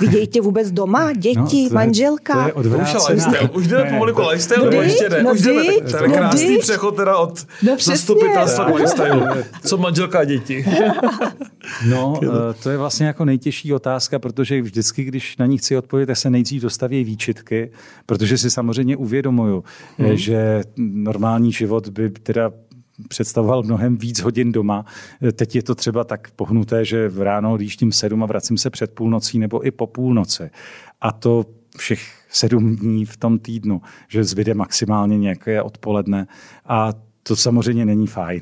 Vidějí tě vůbec doma? Děti, no, to, manželka? To je odvrácená. Už jdeme pomalu k lifestyle, nebo ještě ne? Už jdeme ten krásný no, přechod teda od no, zastupitelstva k lifestyle. Co manželka a děti? No, to je vlastně jako nejtěžší otázka, protože vždycky, když na ní chci odpovědět, tak se nejdřív dostaví výčitky, protože si samozřejmě uvědomuju, hmm. že normální život by teda představoval mnohem víc hodin doma. Teď je to třeba tak pohnuté, že v ráno odjíždím sedm a vracím se před půlnocí nebo i po půlnoci. A to všech sedm dní v tom týdnu, že zbyde maximálně nějaké odpoledne. A to samozřejmě není fajn.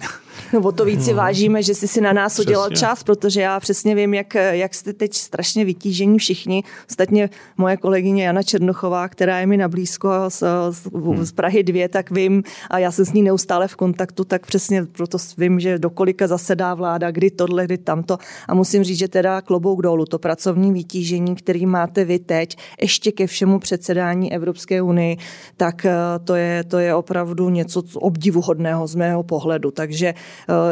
No, o to víc si vážíme, že jsi si na nás udělal čas, protože já přesně vím, jak, jak jste teď strašně vytížení všichni. Ostatně moje kolegyně Jana Černochová, která je mi nablízko z, z, z Prahy dvě, tak vím, a já jsem s ní neustále v kontaktu, tak přesně proto vím, že dokolika zasedá vláda, kdy tohle, kdy tamto. A musím říct, že teda klobouk dolů, to pracovní vytížení, který máte vy teď, ještě ke všemu předsedání Evropské unii, tak to je, to je opravdu něco obdivuhodného z mého pohledu. Takže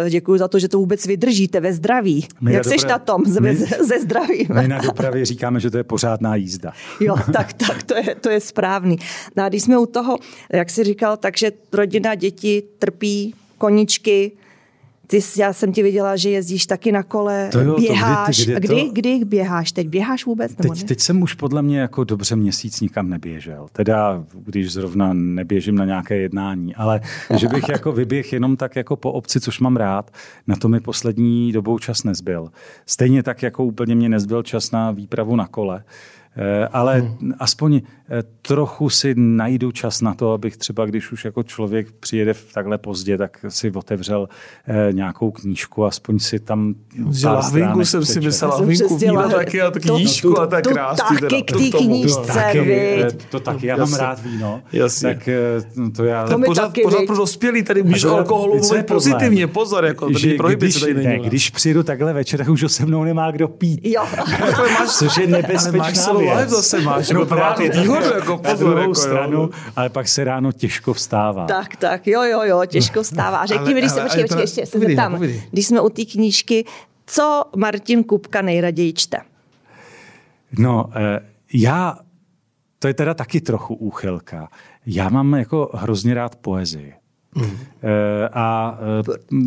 uh, děkuji za to, že to vůbec vydržíte ve zdraví. My Jak jsi na tom z, my, ze zdravím? My na dopravě říkáme, že to je pořádná jízda. Jo, tak, tak to, je, to je správný. No a když jsme u toho, jak jsi říkal, takže rodina, děti trpí, koničky. Ty, já jsem ti viděla, že jezdíš taky na kole, to jo, běháš. To, kdy, kdy, kdy, to... kdy, kdy běháš teď? Běháš vůbec? Teď, teď jsem už podle mě jako dobře měsíc nikam neběžel. Teda, když zrovna neběžím na nějaké jednání. Ale že bych jako vyběh jenom tak jako po obci, což mám rád, na to mi poslední dobou čas nezbyl. Stejně tak, jako úplně mě nezbyl čas na výpravu na kole. Ale hmm. aspoň trochu si najdu čas na to, abych třeba, když už jako člověk přijede takhle pozdě, tak si otevřel nějakou knížku, aspoň si tam pár stránek jsem si myslela, vinku, vína taky a knížku a tak krásný. To taky k té knížce, viď? To taky, já mám rád víno. Tak to já... Pořád pro dospělý, tady můžeš alkoholu mluvit pozitivně, pozor, jako tady prohibice tady není. Když přijedu takhle večer, tak už se mnou nemá kdo pít. Což je nebezpečná live zase máš, no, to má tu výhodu, jako pozor, jako, stranu, jo. Ale pak se ráno těžko vstává. Tak, tak, jo, jo, jo, těžko vstává. A řekni mi, když se, počkej, počkej, ještě se zeptám, když jsme u té knížky, co Martin Kupka nejraději čte? No, já, to je teda taky trochu úchylka. Já mám jako hrozně rád poezii. Mm. A,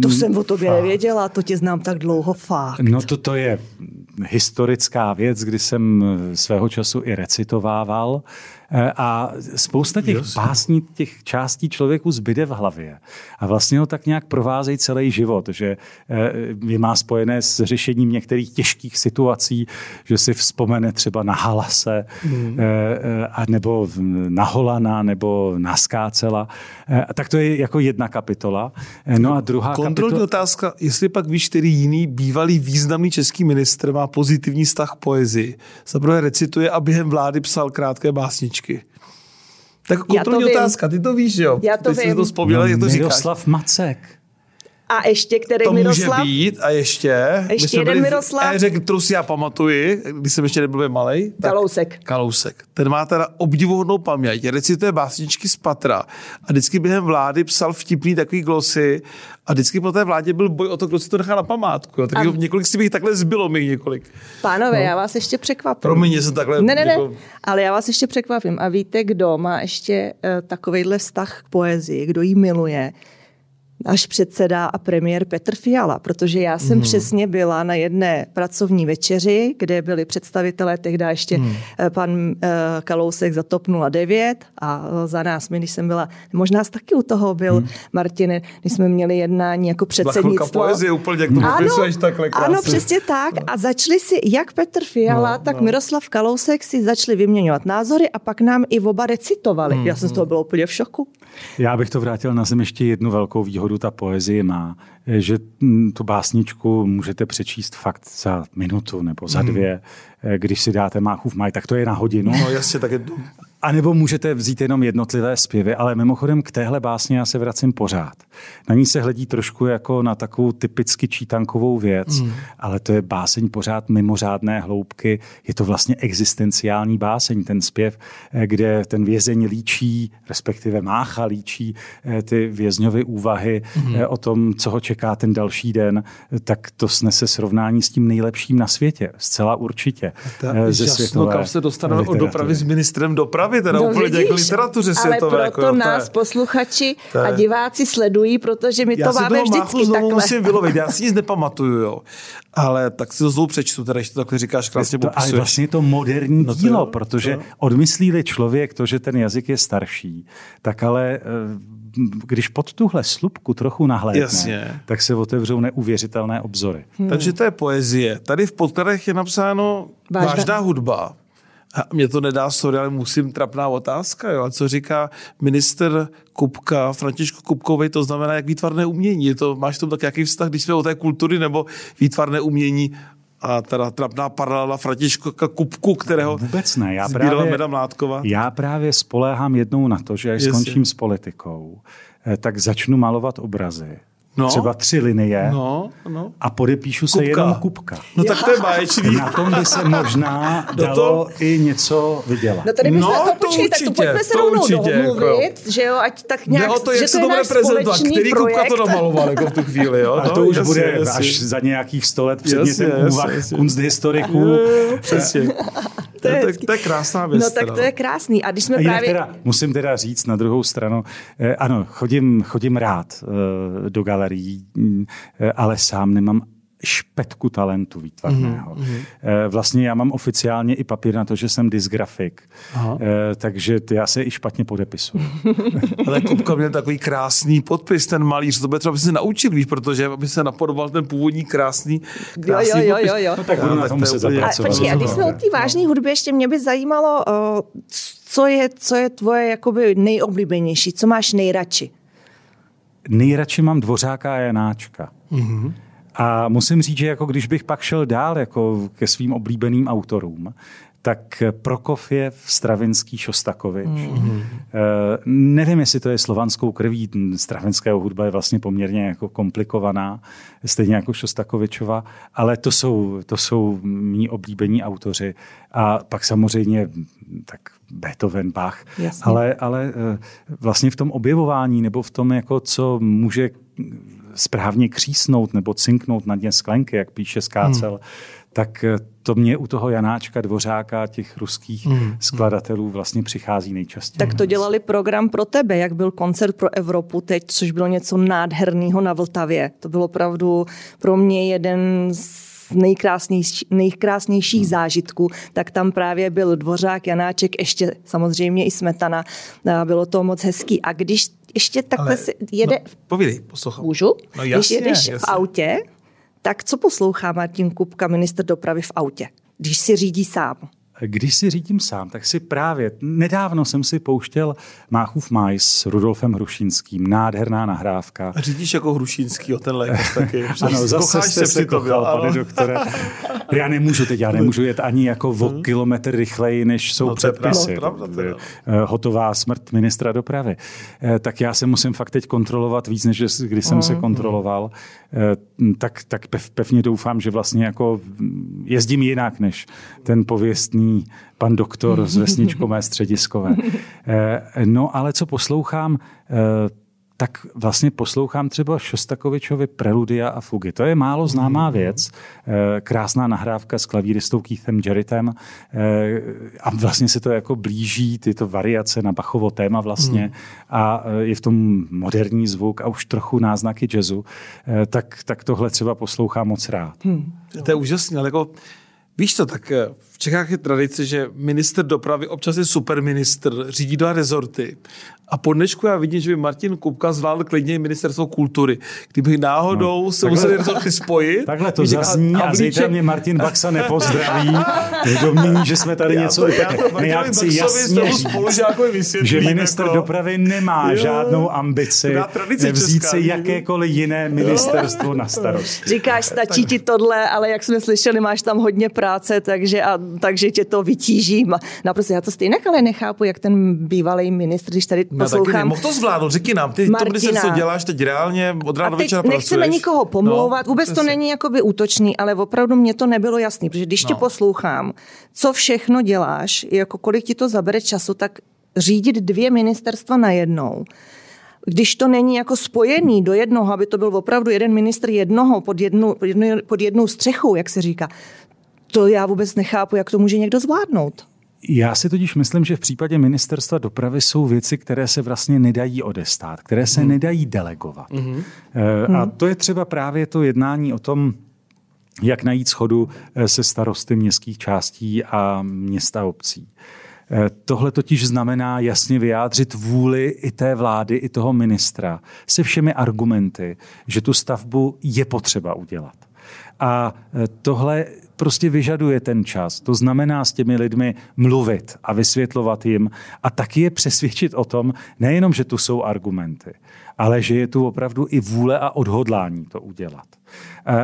to jsem o tobě fakt nevěděla, to tě znám tak dlouho, fakt. No to, to je historická věc, kdy jsem svého času i recitovával a spousta těch yes. básní, těch částí člověku zbyde v hlavě a vlastně ho tak nějak provázejí celý život, že je má spojené s řešením některých těžkých situací, že si vzpomene třeba na Halase mm. a nebo na Holana nebo na Skácela, a tak to je jako jedna kapitola. No a druhá kontrolní kapitola... otázka, jestli pak víš, který jiný bývalý významný český ministr má pozitivní vztah k poezii. Zaprvé recituje a během vlády psal krátké básničky. Tak kontrolní otázka, ty to víš, jo? Já to Teď vím. Jsi to vzpomněla, no, jak to říkáš. Miroslav Macek. A ještě, který to Miroslav? To může být, a ještě. Ještě jeden Miroslav. Já řekl, kterou si já pamatuji, když jsem ještě nebyl malej. Kalousek. Kalousek. Ten má teda obdivuhodnou paměť. Recituje básničky z patra. A vždycky během vlády psal vtipný takový glosy. A vždycky po té vládě byl boj o to, kdo si to nechal na památku. Jo. Tak a... několik si bych takhle zbylo, mi několik. Pánové, no. já vás ještě překvapím. Promiň, se takhle... Ne, ne, ne, jako... ale já vás ještě překvapím. A víte, kdo má ještě uh, takovejhle vztah k poezii, kdo ji miluje? Náš předseda a premiér Petr Fiala, protože já jsem mm. přesně byla na jedné pracovní večeři, kde byli představitelé, tehdy ještě mm. pan Kalousek za TOP nula devět a za nás, my, když jsem byla, možná jsi taky u toho byl, mm. Martine, když jsme měli jednání jako předsednictvo. Poezie, úplně, jak to popisuješ takhle krásně. Ano, přesně tak. A začali si, jak Petr Fiala, no, tak no. Miroslav Kalousek si začali vyměňovat názory a pak nám i oba recitovali. Mm. Já jsem z toho byla úplně v šoku. Já bych to vrátil na zem, ještě jednu velkou výhodu ta poezie má, že tu básničku můžete přečíst fakt za minutu nebo za dvě, když si dáte Máchův maj, tak to je na hodinu. No jasně, tak je... A nebo můžete vzít jenom jednotlivé zpěvy, ale mimochodem k téhle básně já se vracím pořád. Na ní se hledí trošku jako na takovou typicky čítankovou věc, mm. ale to je báseň pořád mimořádné hloubky. Je to vlastně existenciální báseň, ten zpěv, kde ten vězeň líčí, respektive Mácha líčí ty vězňovy úvahy mm. o tom, co ho čeká ten další den, tak to snese srovnání s tím nejlepším na světě. Zcela určitě. Ta, ze jasno, světové, kam se dostaneme od dopravy s ministrem dopravy. Teda no, úplně vidíš, k literatuře světové. Ale proto jako, nás posluchači a diváci sledují, protože my já to máme vždycky takhle. Já si toho Máchu musím vylovit, já si nic nepamatuju, jo. Ale tak si to znovu přečtu, teda, když to takhle říkáš, krásně popisuješ. Ale vlastně je to moderní no to, dílo, protože to. Odmyslí-li člověk to, že ten jazyk je starší, tak ale... když pod tuhle slupku trochu nahlédne, jasně. tak se otevřou neuvěřitelné obzory. Hmm. Takže to je poezie. Tady v podkladech je napsáno vážná, vážná hudba. A mě to nedá, sorry, ale musím, trapná otázka. Jo. A co říká minister Kupka, Františku Kupkovi, to znamená jak výtvarné umění. To, máš tam tak jaký vztah, když jsme o té kultury nebo výtvarné umění a teda trapná paralela Františka Kupku, kterého vůbec ne. Já sbírala právě, Meda Mládková. Já právě spoléhám jednou na to, že až skončím s politikou, tak začnu malovat obrazy. No, třeba tři linie no, no. a podepíšu se Kupka. Jenom Kupka. No tak to je báječný. Na tom by se možná dalo to... i něco vydělat. No tady bychom no, to počkej, tak to pojďme se rovnou domluvit, jako. Že jo, ať tak nějak, to, že to je náš společný který projekt. Kupka to namaloval jako v tu chvíli, jo. A to no, už jasně, bude jasně. až za nějakých sto let předmětem úvah kunsthistoriků. Přesně. To je, to je krásná věc. No tak to je krásný. A když jsme právě... Teda, musím teda říct na druhou stranu, eh, ano, chodím, chodím rád eh, do galerií, eh, ale sám nemám špetku talentu výtvarného. Mm-hmm. Eh, vlastně já mám oficiálně i papír na to, že jsem dysgrafik, eh, takže já se i špatně podepisuju. Ale Kupka měl takový krásný podpis, ten malíř, to bude třeba by se naučil, víš, protože aby se napodoval ten původní krásný, krásný jo, jo, jo, jo, podpis. Jo, jo, jo. No, tak se a, počkej, a když jsme o té vážné hudbě, ještě mě by zajímalo, co je, co je tvoje jakoby nejoblíbenější, co máš nejradši? Nejradši mám Dvořáka a Janáčka. Mhm. A musím říct, že jako když bych pak šel dál jako ke svým oblíbeným autorům, tak Prokofjev, Stravinský, Šostakovič. Mm-hmm. E, nevím, jestli to je slovanskou krví, stravinského hudba je vlastně poměrně jako komplikovaná, stejně jako Šostakovičova, ale to jsou, to jsou mí oblíbení autoři. A pak samozřejmě tak Beethoven, Bach, ale, ale vlastně v tom objevování nebo v tom, jako co může správně křísnout nebo cinknout na dně sklenky, jak píše Skácel, hmm. tak to mě u toho Janáčka, Dvořáka, těch ruských mm. skladatelů vlastně přichází nejčastěji. Tak to dělali program pro tebe, jak byl koncert pro Evropu teď, což bylo něco nádherného na Vltavě. To bylo opravdu pro mě jeden z nejkrásnější, nejkrásnějších mm. zážitků. Tak tam právě byl Dvořák, Janáček, ještě samozřejmě i Smetana. Bylo to moc hezký. A když ještě takhle Ale, si jede... No, povídej, poslouchám. Můžu? No, jasně, když jedeš jasně. v autě... Tak co poslouchá Martin Kupka, ministr dopravy, v autě, když si řídí sám? Když si řídím sám, tak si právě... Nedávno jsem si pouštěl Máchův máj s Rudolfem Hrušínským. Nádherná nahrávka. A řídíš jako Hrušínský, o tenhle jako taky. Ano, zase jste se kochal, pane doktore. Já nemůžu teď, já nemůžu jet ani jako o kilometr rychleji, než jsou no, předpisy. Pravda, pravda, Hotová smrt ministra dopravy. Tak já se musím fakt teď kontrolovat víc, než když jsem mm. se kontroloval. Tak, tak pevně doufám, že vlastně jako jezdím jinak, než ten pověstný pan doktor z vesničkové střediskové. No ale co poslouchám, tak vlastně poslouchám třeba Šostakovičovi Preludia a fugy. To je málo známá věc. Krásná nahrávka s klavíristou Keithem Jarrettem a vlastně se to jako blíží, tyto variace na Bachovo téma vlastně a je v tom moderní zvuk a už trochu náznaky jazzu. Tak, tak tohle třeba poslouchám moc rád. Hmm. To je úžasné, ale jako víš co, tak v Čechách je tradice, že minister dopravy občas je superministr, řídí dva rezorty. A po dnešku já vidím, že by Martin Kupka zvládl klidně i ministerstvo kultury. Kdyby náhodou no, se museli rezorty spojit. Takhle to zazní a, a zítra mě Martin Baxa nepozdraví. Domnění, že jsme tady já něco to, já to reakci jasně říct, že minister jako... dopravy nemá jo, žádnou ambici vzít si jakékoliv jiné ministerstvo jo. na starost. Říkáš, stačí ti tohle, ale jak jsme slyšeli, máš tam hodně práce, takže a takže tě to vytížím. Naprosto, já to stejně ale nechápu, jak ten bývalý ministr, když tady no, poslouchám. Mohl to zvládnout, řekni nám, ty to ministerstvo děláš teď reálně, od rána do večera pracuješ. Nechceme nikoho pomlouvat, no, vůbec to si... není jakoby útočný, ale opravdu mě to nebylo jasný, protože když no. tě poslouchám, co všechno děláš, jako kolik ti to zabere času, tak řídit dvě ministerstva najednou. Když to není jako spojený do jednoho, aby to byl opravdu jeden ministr jednoho pod jednu, pod jednu, pod jednou střechou, jak se říká, to já vůbec nechápu, jak to může někdo zvládnout. Já si totiž myslím, že v případě ministerstva dopravy jsou věci, které se vlastně nedají odestát, které se mm. nedají delegovat. Mm. A to je třeba právě to jednání o tom, jak najít shodu se starosty městských částí a města obcí. Tohle totiž znamená jasně vyjádřit vůli i té vlády, i toho ministra se všemi argumenty, že tu stavbu je potřeba udělat. A tohle prostě vyžaduje ten čas. To znamená s těmi lidmi mluvit a vysvětlovat jim a taky je přesvědčit o tom, nejenom, že tu jsou argumenty, ale že je tu opravdu i vůle a odhodlání to udělat.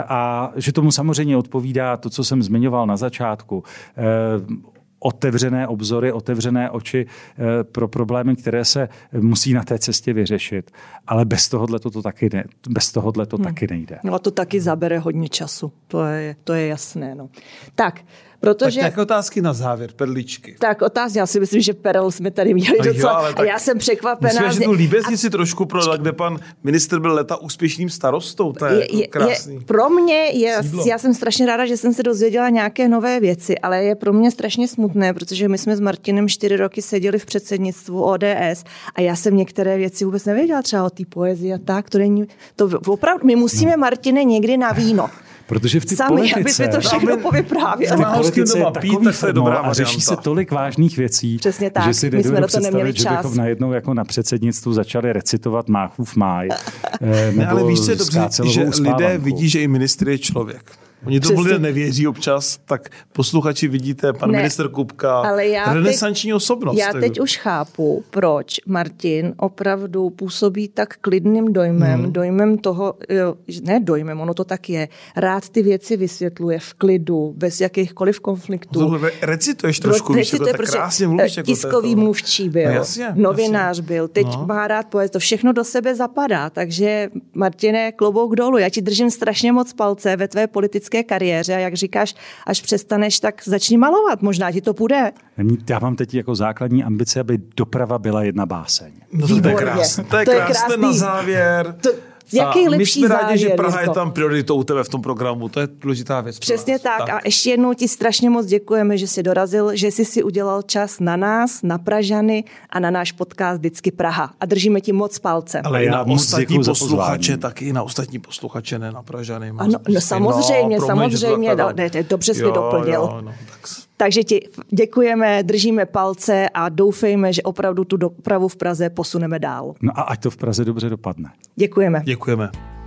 A že tomu samozřejmě odpovídá to, co jsem zmiňoval na začátku, otevřené obzory, otevřené oči pro problémy, které se musí na té cestě vyřešit. Ale bez tohohle to taky, ne, bez tohohle to hmm. taky nejde. No a to taky zabere hodně času. To je, to je jasné. No. Tak, protože... Tak otázky na závěr, perličky. Tak otázky, já si myslím, že perl jsme tady měli a docela. Jo, a já jsem překvapená. Myslím, že tu Líbeznici a... trošku prodala, kde pan minister byl leta úspěšným starostou. To je, je, je krásný. Je, pro mě, je, já jsem strašně ráda, že jsem se dozvěděla nějaké nové věci, ale je pro mě strašně smutné, protože my jsme s Martinem čtyři roky seděli v předsednictvu O D S a já jsem některé věci vůbec nevěděla, třeba o té poezii a tak. To není, to opravdu, my musíme, no. Martine, někdy na víno. Protože v ty Sami, politice, aby to všechno povyprávěl. V politice je takový formol a řeší se tolik vážných věcí, tak, že si nedovedu představit, že bychom najednou jako na předsednictvu začali recitovat Máchův máj. Ne, ale víš, co je dobře, že lidé vidí, že i ministr je člověk. Oni to lidé nevěří občas, tak posluchači vidíte, pan ne, minister Kupka, renesanční teď, osobnost. Já teď už chápu, proč Martin opravdu působí tak klidným dojmem, hmm. dojmem toho, ne dojmem, ono to tak je, rád ty věci vysvětluje v klidu, bez jakýchkoliv konfliktů. Tohle recituješ trošku, když to tak krásně mluvíš. Tiskový mluvčí byl, no, jasně, novinář jasně. byl, teď no. má rád poezii, to všechno do sebe zapadá, takže Martine, klobouk dolů, já ti držím strašně moc palce ve tvé politické kariéře a jak říkáš, až přestaneš, tak začni malovat, možná ti to půjde. Já mám teď jako základní ambice, aby doprava byla jedna báseň. No to, to je krásné, to je krásné na závěr. To... Jaký lepší my jsme rádi, závěr, že Praha je tam prioritou u tebe v tom programu. To je důležitá věc. Přesně tak. tak. A ještě jednou ti strašně moc děkujeme, že jsi dorazil, že jsi si udělal čas na nás, na Pražany a na náš podcast Dycky Praha. A držíme ti moc palcem. Ale i na ostatní posluchače, tak i na ostatní posluchače, ne na Pražany. Ano, no, no, samozřejmě, no, samozřejmě. No, ne, ne, dobře jsi jo, doplnil. Jo, no, tak... Takže ti děkujeme, držíme palce a doufejme, že opravdu tu dopravu v Praze posuneme dál. No a ať to v Praze dobře dopadne. Děkujeme. Děkujeme.